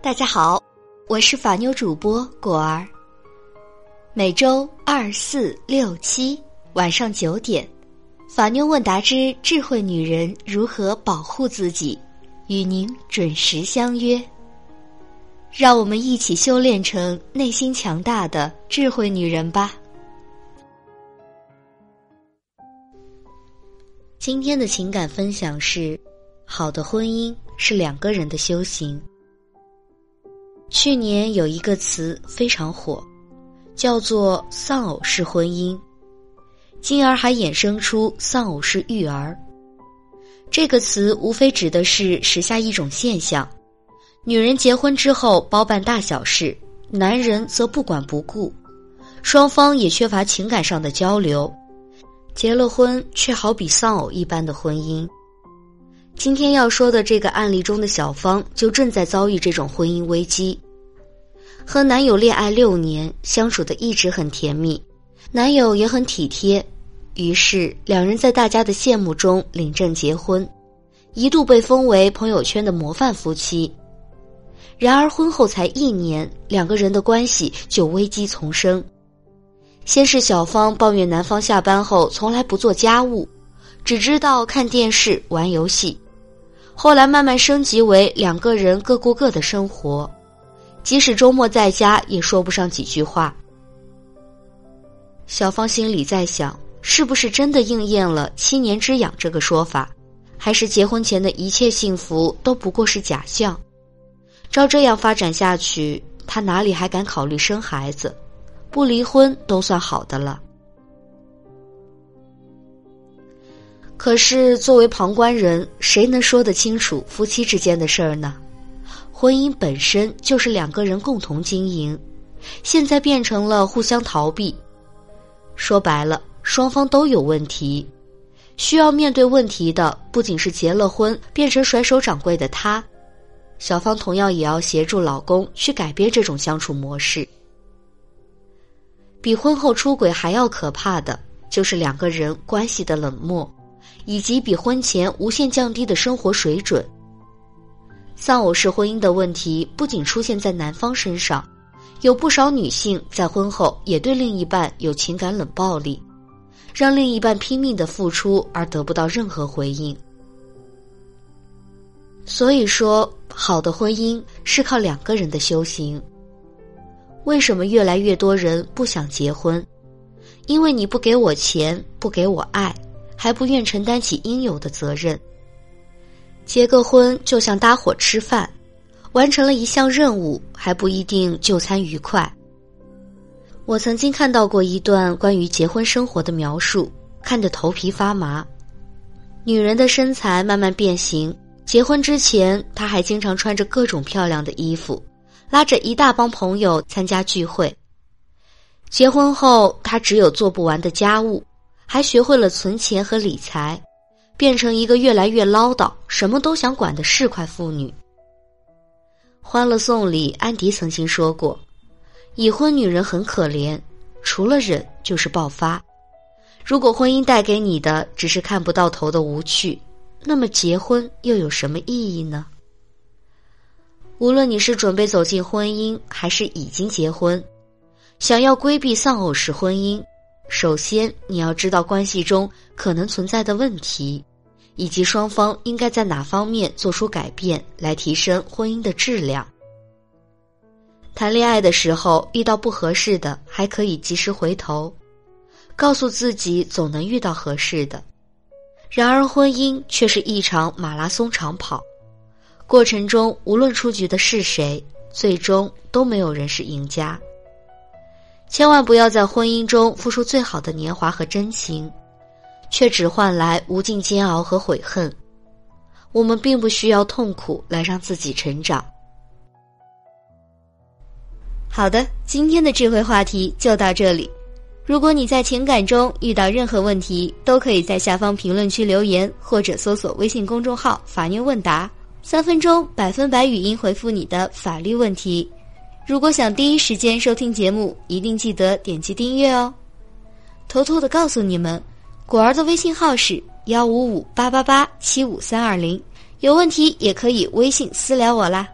大家好，我是法妞主播果儿。每周2、4、6、7晚上9点，法妞问答之智慧女人如何保护自己，与您准时相约。让我们一起修炼成内心强大的智慧女人吧。今天的情感分享是：好的婚姻是2个人的修行。去年有一个词非常火，叫做丧偶式婚姻，进而还衍生出丧偶式育儿。这个词无非指的是时下一种现象，女人结婚之后包办大小事，男人则不管不顾，双方也缺乏情感上的交流，结了婚却好比丧偶一般的婚姻。今天要说的这个案例中的小芳就正在遭遇这种婚姻危机。和男友恋爱6年，相处的一直很甜蜜，男友也很体贴，于是2人在大家的羡慕中领证结婚，一度被封为朋友圈的模范夫妻。然而婚后才1年，2个人的关系就危机丛生。先是小芳抱怨男方下班后从来不做家务，只知道看电视玩游戏，后来慢慢升级为2个人各过各的生活，即使周末在家也说不上几句话。小芳心里在想，是不是真的应验了7年之痒这个说法，还是结婚前的一切幸福都不过是假象？照这样发展下去，她哪里还敢考虑生孩子？不离婚都算好的了。可是作为旁观人，谁能说得清楚夫妻之间的事儿呢？婚姻本身就是2个人共同经营，现在变成了互相逃避。说白了，双方都有问题，需要面对问题的不仅是结了婚变成甩手掌柜的她，小芳同样也要协助老公去改变这种相处模式。比婚后出轨还要可怕的，就是2个人关系的冷漠，以及比婚前无限降低的生活水准。丧偶式婚姻的问题不仅出现在男方身上，有不少女性在婚后也对另一半有情感冷暴力，让另一半拼命的付出而得不到任何回应。所以说，好的婚姻是靠2个人的修行。为什么越来越多人不想结婚？因为你不给我钱，不给我爱，还不愿承担起应有的责任。结个婚就像搭伙吃饭，完成了一项任务还不一定就餐愉快。我曾经看到过一段关于结婚生活的描述，看得头皮发麻。女人的身材慢慢变形，结婚之前她还经常穿着各种漂亮的衣服，拉着一大帮朋友参加聚会。结婚后她只有做不完的家务，还学会了存钱和理财，变成一个越来越唠叨，什么都想管的市侩妇女。欢乐颂里安迪曾经说过，已婚女人很可怜，除了忍就是爆发。如果婚姻带给你的只是看不到头的无趣，那么结婚又有什么意义呢？无论你是准备走进婚姻还是已经结婚，想要规避丧偶式婚姻，首先你要知道关系中可能存在的问题，以及双方应该在哪方面做出改变来提升婚姻的质量。谈恋爱的时候遇到不合适的还可以及时回头，告诉自己总能遇到合适的。然而婚姻却是一场马拉松长跑，过程中无论出局的是谁，最终都没有人是赢家。千万不要在婚姻中付出最好的年华和真情，却只换来无尽煎熬和悔恨。我们并不需要痛苦来让自己成长。好的，今天的智慧话题就到这里。如果你在情感中遇到任何问题，都可以在下方评论区留言，或者搜索微信公众号法妞问答，3分钟100%语音回复你的法律问题。如果想第一时间收听节目，一定记得点击订阅哦。偷偷的告诉你们，果儿的微信号是15588875320，有问题也可以微信私聊我啦。